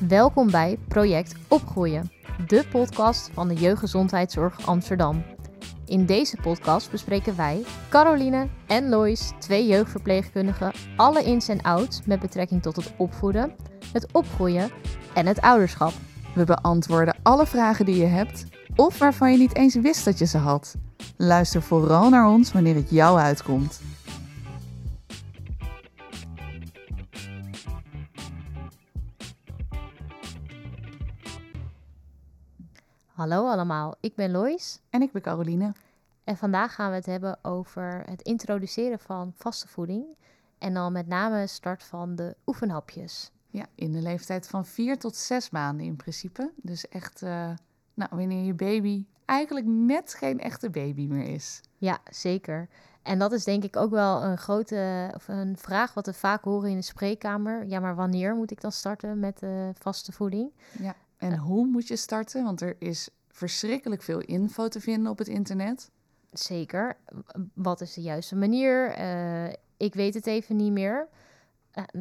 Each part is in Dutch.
Welkom bij Project Opgroeien, de podcast van de Jeugdgezondheidszorg Amsterdam. In deze podcast bespreken wij, Caroline en Lois, twee jeugdverpleegkundigen, alle ins en outs met betrekking tot het opvoeden, het opgroeien en het ouderschap. We beantwoorden alle vragen die je hebt of waarvan je niet eens wist dat je ze had. Luister vooral naar ons wanneer het jou uitkomt. Hallo allemaal, ik ben Lois. En ik ben Caroline. En vandaag gaan we het hebben over het introduceren van vaste voeding. En dan met name de start van de oefenhapjes. Ja, in de leeftijd van 4 tot 6 maanden in principe. Dus echt, wanneer je baby eigenlijk net geen echte baby meer is. Ja, zeker. En dat is denk ik ook wel een vraag wat we vaak horen in de spreekkamer. Ja, maar wanneer moet ik dan starten met vaste voeding? Ja. En hoe moet je starten? Want er is verschrikkelijk veel info te vinden op het internet. Zeker. Wat is de juiste manier? Ik weet het even niet meer.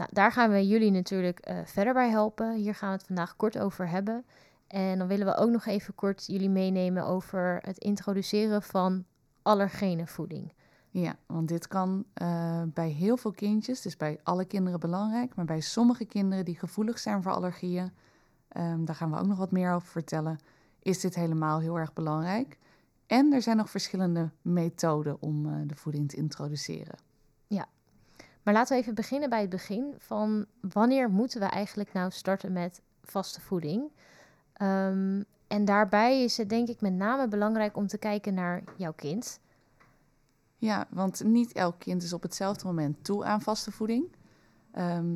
Daar gaan we jullie natuurlijk verder bij helpen. Hier gaan we het vandaag kort over hebben. En dan willen we ook nog even kort jullie meenemen over het introduceren van allergene voeding. Ja, want dit kan bij heel veel kindjes, dus bij alle kinderen belangrijk, maar bij sommige kinderen die gevoelig zijn voor allergieën, daar gaan we ook nog wat meer over vertellen. Is dit helemaal heel erg belangrijk? En er zijn nog verschillende methoden om de voeding te introduceren. Ja, maar laten we even beginnen bij het begin van wanneer moeten we eigenlijk nou starten met vaste voeding? En daarbij is het denk ik met name belangrijk om te kijken naar jouw kind. Ja, want niet elk kind is op hetzelfde moment toe aan vaste voeding.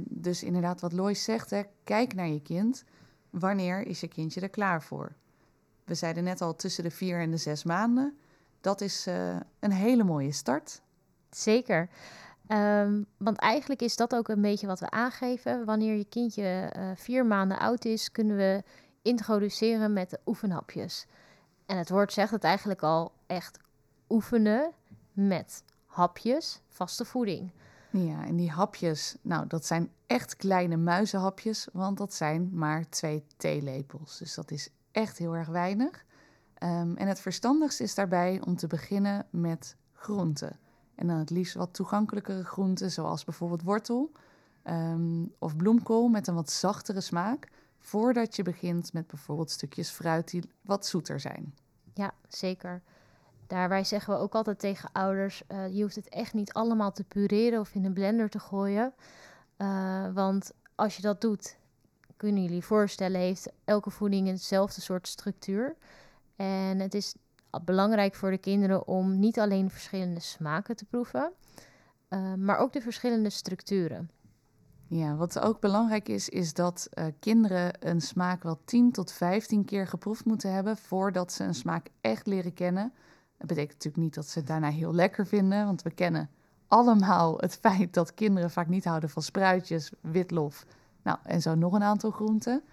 Dus inderdaad wat Lois zegt, hè, kijk naar je kind. Wanneer is je kindje er klaar voor? We zeiden net al tussen de 4 en de 6 maanden. Dat is een hele mooie start. Zeker. Want eigenlijk is dat ook een beetje wat we aangeven. Wanneer je kindje 4 maanden oud is, kunnen we introduceren met de oefenhapjes. En het woord zegt het eigenlijk al, echt oefenen met hapjes, vaste voeding. Ja, en die hapjes, nou, dat zijn echt kleine muizenhapjes, want dat zijn maar 2 theelepels. Dus dat is echt heel erg weinig. En het verstandigste is daarbij om te beginnen met groenten. En dan het liefst wat toegankelijkere groenten, zoals bijvoorbeeld wortel of bloemkool met een wat zachtere smaak, voordat je begint met bijvoorbeeld stukjes fruit die wat zoeter zijn. Ja, zeker. Daarbij zeggen we ook altijd tegen ouders, je hoeft het echt niet allemaal te pureren of in een blender te gooien. Want als je dat doet, kunnen jullie voorstellen, heeft elke voeding hetzelfde soort structuur. En het is belangrijk voor de kinderen om niet alleen verschillende smaken te proeven, maar ook de verschillende structuren. Ja, wat ook belangrijk is dat kinderen een smaak wel 10 tot 15 keer geproefd moeten hebben voordat ze een smaak echt leren kennen. Dat betekent natuurlijk niet dat ze het daarna heel lekker vinden, want we kennen allemaal het feit dat kinderen vaak niet houden van spruitjes, witlof, nou, en zo nog een aantal groenten.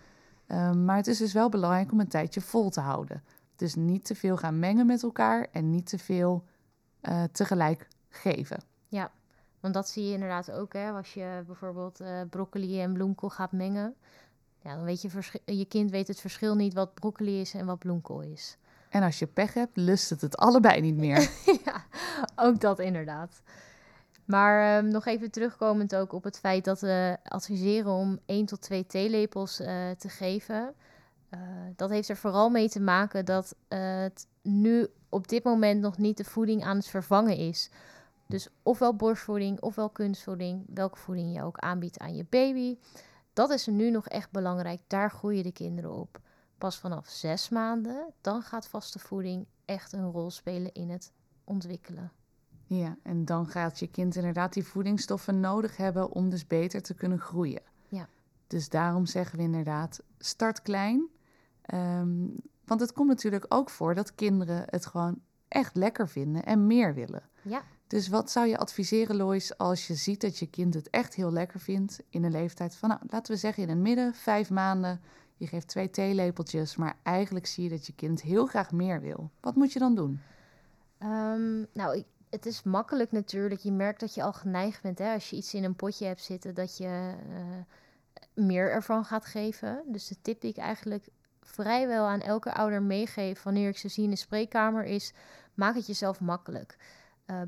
Maar het is dus wel belangrijk om een tijdje vol te houden. Dus niet te veel gaan mengen met elkaar en niet te veel tegelijk geven. Ja, want dat zie je inderdaad ook, hè? Als je bijvoorbeeld broccoli en bloemkool gaat mengen. Ja, dan weet je kind weet het verschil niet wat broccoli is en wat bloemkool is. En als je pech hebt, lust het allebei niet meer. Ja, ook dat inderdaad. Maar nog even terugkomend ook op het feit dat we adviseren om 1 tot 2 theelepels te geven. Dat heeft er vooral mee te maken dat het nu op dit moment nog niet de voeding aan het vervangen is. Dus ofwel borstvoeding, ofwel kunstvoeding, welke voeding je ook aanbiedt aan je baby. Dat is nu nog echt belangrijk, daar groeien de kinderen op. Pas vanaf 6 maanden, dan gaat vaste voeding echt een rol spelen in het ontwikkelen. Ja, en dan gaat je kind inderdaad die voedingsstoffen nodig hebben om dus beter te kunnen groeien. Ja. Dus daarom zeggen we inderdaad, start klein. Want het komt natuurlijk ook voor dat kinderen het gewoon echt lekker vinden en meer willen. Ja. Dus wat zou je adviseren, Lois, als je ziet dat je kind het echt heel lekker vindt in een leeftijd van, nou, laten we zeggen in het midden, 5 maanden. Je geeft 2 theelepeltjes, maar eigenlijk zie je dat je kind heel graag meer wil. Wat moet je dan doen? Het is makkelijk natuurlijk. Je merkt dat je al geneigd bent, hè, als je iets in een potje hebt zitten, dat je meer ervan gaat geven. Dus de tip die ik eigenlijk vrijwel aan elke ouder meegeef wanneer ik ze zie in de spreekkamer is: maak het jezelf makkelijk.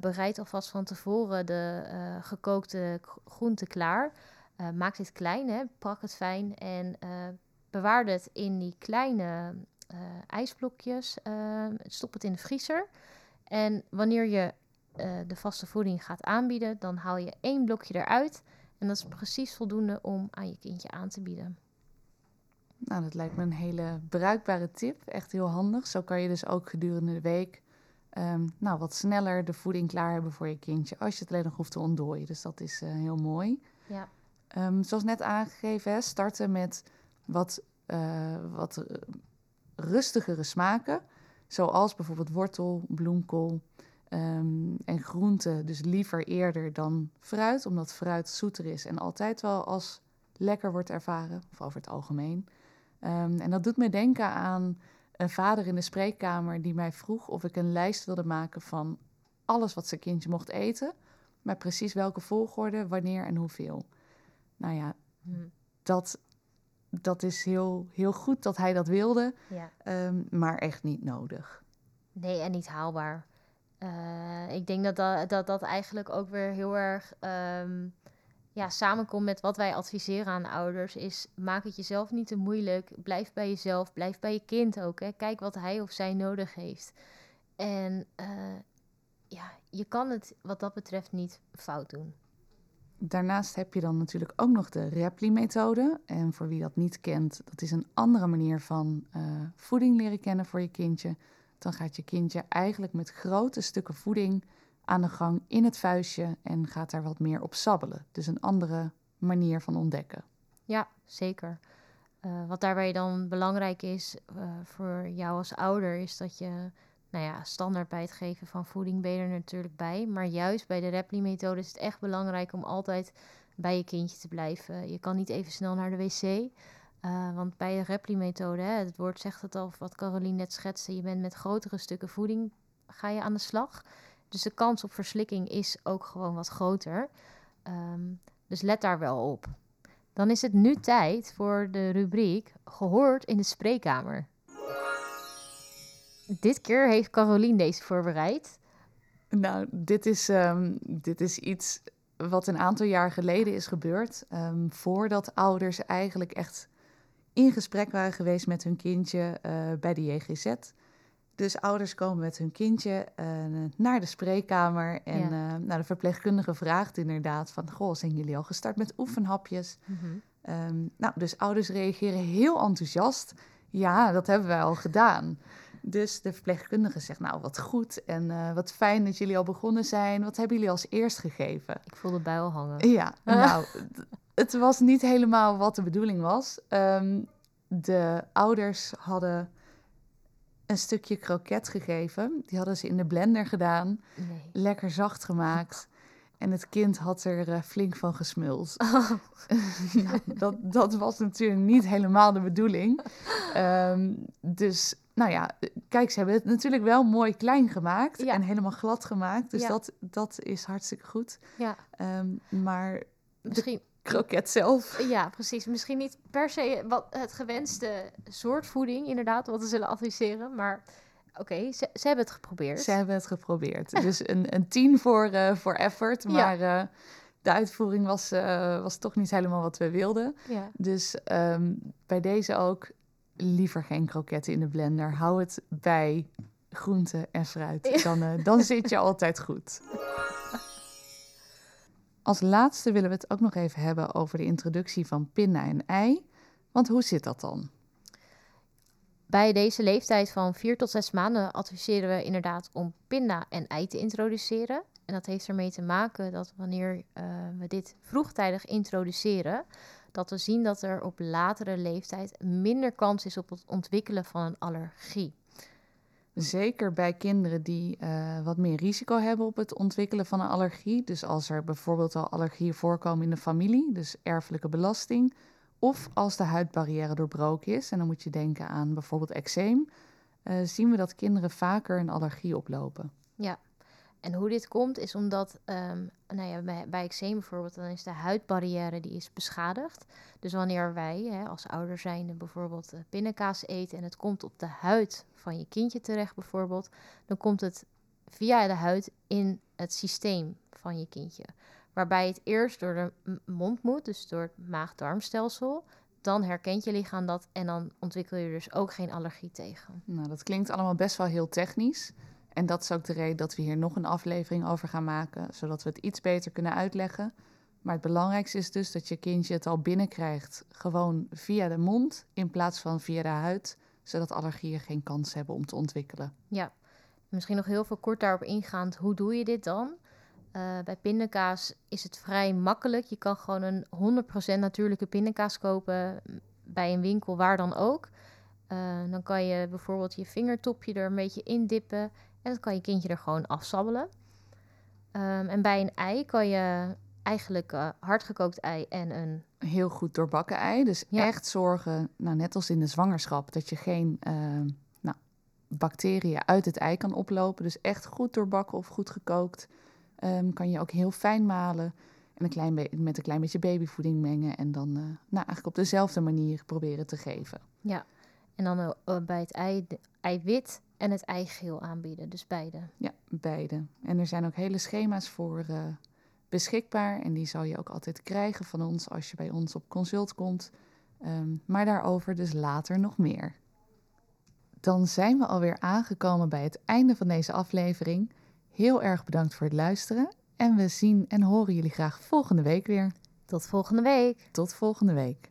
Bereid alvast van tevoren de gekookte groenten klaar. Maak dit klein, hè? Pak het fijn en bewaar het in die kleine ijsblokjes. Stop het in de vriezer. En wanneer je de vaste voeding gaat aanbieden, dan haal je 1 blokje eruit. En dat is precies voldoende om aan je kindje aan te bieden. Nou, dat lijkt me een hele bruikbare tip. Echt heel handig. Zo kan je dus ook gedurende de week wat sneller de voeding klaar hebben voor je kindje. Als je het alleen nog hoeft te ontdooien. Dus dat is heel mooi. Ja. Zoals net aangegeven, hè, starten met wat rustigere smaken. Zoals bijvoorbeeld wortel, bloemkool en groenten. Dus liever eerder dan fruit. Omdat fruit zoeter is en altijd wel als lekker wordt ervaren. Of over het algemeen. En dat doet me denken aan een vader in de spreekkamer die mij vroeg of ik een lijst wilde maken van alles wat zijn kindje mocht eten, maar precies welke volgorde, wanneer en hoeveel. Nou ja, dat is heel, heel goed dat hij dat wilde, ja. Maar echt niet nodig. Nee, en niet haalbaar. Ik denk dat eigenlijk ook weer heel erg samenkomt met wat wij adviseren aan ouders, is: maak het jezelf niet te moeilijk. Blijf bij jezelf, blijf bij je kind ook. Hè. Kijk wat hij of zij nodig heeft. En je kan het wat dat betreft niet fout doen. Daarnaast heb je dan natuurlijk ook nog de Rapley methode. En voor wie dat niet kent, dat is een andere manier van voeding leren kennen voor je kindje. Dan gaat je kindje eigenlijk met grote stukken voeding aan de gang in het vuistje en gaat daar wat meer op sabbelen. Dus een andere manier van ontdekken. Ja, zeker. Wat daarbij dan belangrijk is voor jou als ouder, is dat je, standaard bij het geven van voeding ben je er natuurlijk bij. Maar juist bij de Rapley-methode is het echt belangrijk om altijd bij je kindje te blijven. Je kan niet even snel naar de wc. Want bij de Rapley-methode, het woord zegt het al, wat Caroline net schetste, je bent met grotere stukken voeding, ga je aan de slag. Dus de kans op verslikking is ook gewoon wat groter. Dus let daar wel op. Dan is het nu tijd voor de rubriek Gehoord in de spreekkamer. Dit keer heeft Caroline deze voorbereid. Nou, dit is iets wat een aantal jaar geleden is gebeurd. Voordat ouders eigenlijk echt in gesprek waren geweest met hun kindje bij de JGZ. Dus ouders komen met hun kindje naar de spreekkamer. En de verpleegkundige vraagt inderdaad van: goh, zijn jullie al gestart met oefenhapjes? Mm-hmm. Dus ouders reageren heel enthousiast. Ja, dat hebben wij al gedaan. Dus de verpleegkundige zegt: nou, wat goed. En wat fijn dat jullie al begonnen zijn. Wat hebben jullie als eerst gegeven? Ik voel de bui al hangen. Ja, het was niet helemaal wat de bedoeling was. De ouders hadden een stukje kroket gegeven. Die hadden ze in de blender gedaan. Nee. Lekker zacht gemaakt. En het kind had er flink van gesmuld. Oh. Dat was natuurlijk niet helemaal de bedoeling. Kijk, ze hebben het natuurlijk wel mooi klein gemaakt. Ja. En helemaal glad gemaakt. Dus dat is hartstikke goed. Ja. Maar misschien kroket zelf. Ja, precies. Misschien niet per se wat het gewenste soort voeding, inderdaad, wat we zullen adviseren. Maar oké, ze hebben het geprobeerd. Ze hebben het geprobeerd. Dus een 10 voor effort. Maar de uitvoering was toch niet helemaal wat we wilden. Ja. Dus bij deze ook liever geen kroketten in de blender. Hou het bij groente en fruit. Ja. Dan zit je altijd goed. Als laatste willen we het ook nog even hebben over de introductie van pinda en ei. Want hoe zit dat dan? Bij deze leeftijd van 4 tot 6 maanden adviseren we inderdaad om pinda en ei te introduceren. En dat heeft ermee te maken dat wanneer we dit vroegtijdig introduceren, dat we zien dat er op latere leeftijd minder kans is op het ontwikkelen van een allergie. Zeker bij kinderen die wat meer risico hebben op het ontwikkelen van een allergie. Dus als er bijvoorbeeld al allergieën voorkomen in de familie, dus erfelijke belasting. Of als de huidbarrière doorbroken is, en dan moet je denken aan bijvoorbeeld eczeem, zien we dat kinderen vaker een allergie oplopen. Ja, En hoe dit komt is omdat bij eczeem bijvoorbeeld, dan is de huidbarrière die is beschadigd. Dus wanneer wij als ouder zijnde bijvoorbeeld pindakaas eten en het komt op de huid van je kindje terecht bijvoorbeeld, dan komt het via de huid in het systeem van je kindje. Waarbij het eerst door de mond moet, dus door het maag-darmstelsel. Dan herkent je lichaam dat en dan ontwikkel je dus ook geen allergie tegen. Nou, dat klinkt allemaal best wel heel technisch. En dat is ook de reden dat we hier nog een aflevering over gaan maken, zodat we het iets beter kunnen uitleggen. Maar het belangrijkste is dus dat je kindje het al binnenkrijgt, gewoon via de mond in plaats van via de huid, zodat allergieën geen kans hebben om te ontwikkelen. Ja, misschien nog heel veel kort daarop ingaand. Hoe doe je dit dan? Bij pindakaas is het vrij makkelijk. Je kan gewoon een 100% natuurlijke pindakaas kopen bij een winkel, waar dan ook. Dan kan je bijvoorbeeld je vingertopje er een beetje in dippen en dan kan je kindje er gewoon afsabbelen. En bij een ei kan je eigenlijk hardgekookt ei en een... Heel goed doorbakken ei. Dus echt zorgen, net als in de zwangerschap, dat je geen bacteriën uit het ei kan oplopen. Dus echt goed doorbakken of goed gekookt. Kan je ook heel fijn malen en met een klein beetje babyvoeding mengen. En dan eigenlijk op dezelfde manier proberen te geven. Ja, en dan bij het ei de eiwit en het eigeel aanbieden, dus beide. Ja, beide. En er zijn ook hele schema's voor beschikbaar. En die zal je ook altijd krijgen van ons als je bij ons op consult komt. Maar daarover dus later nog meer. Dan zijn we alweer aangekomen bij het einde van deze aflevering. Heel erg bedankt voor het luisteren. En we zien en horen jullie graag volgende week weer. Tot volgende week. Tot volgende week.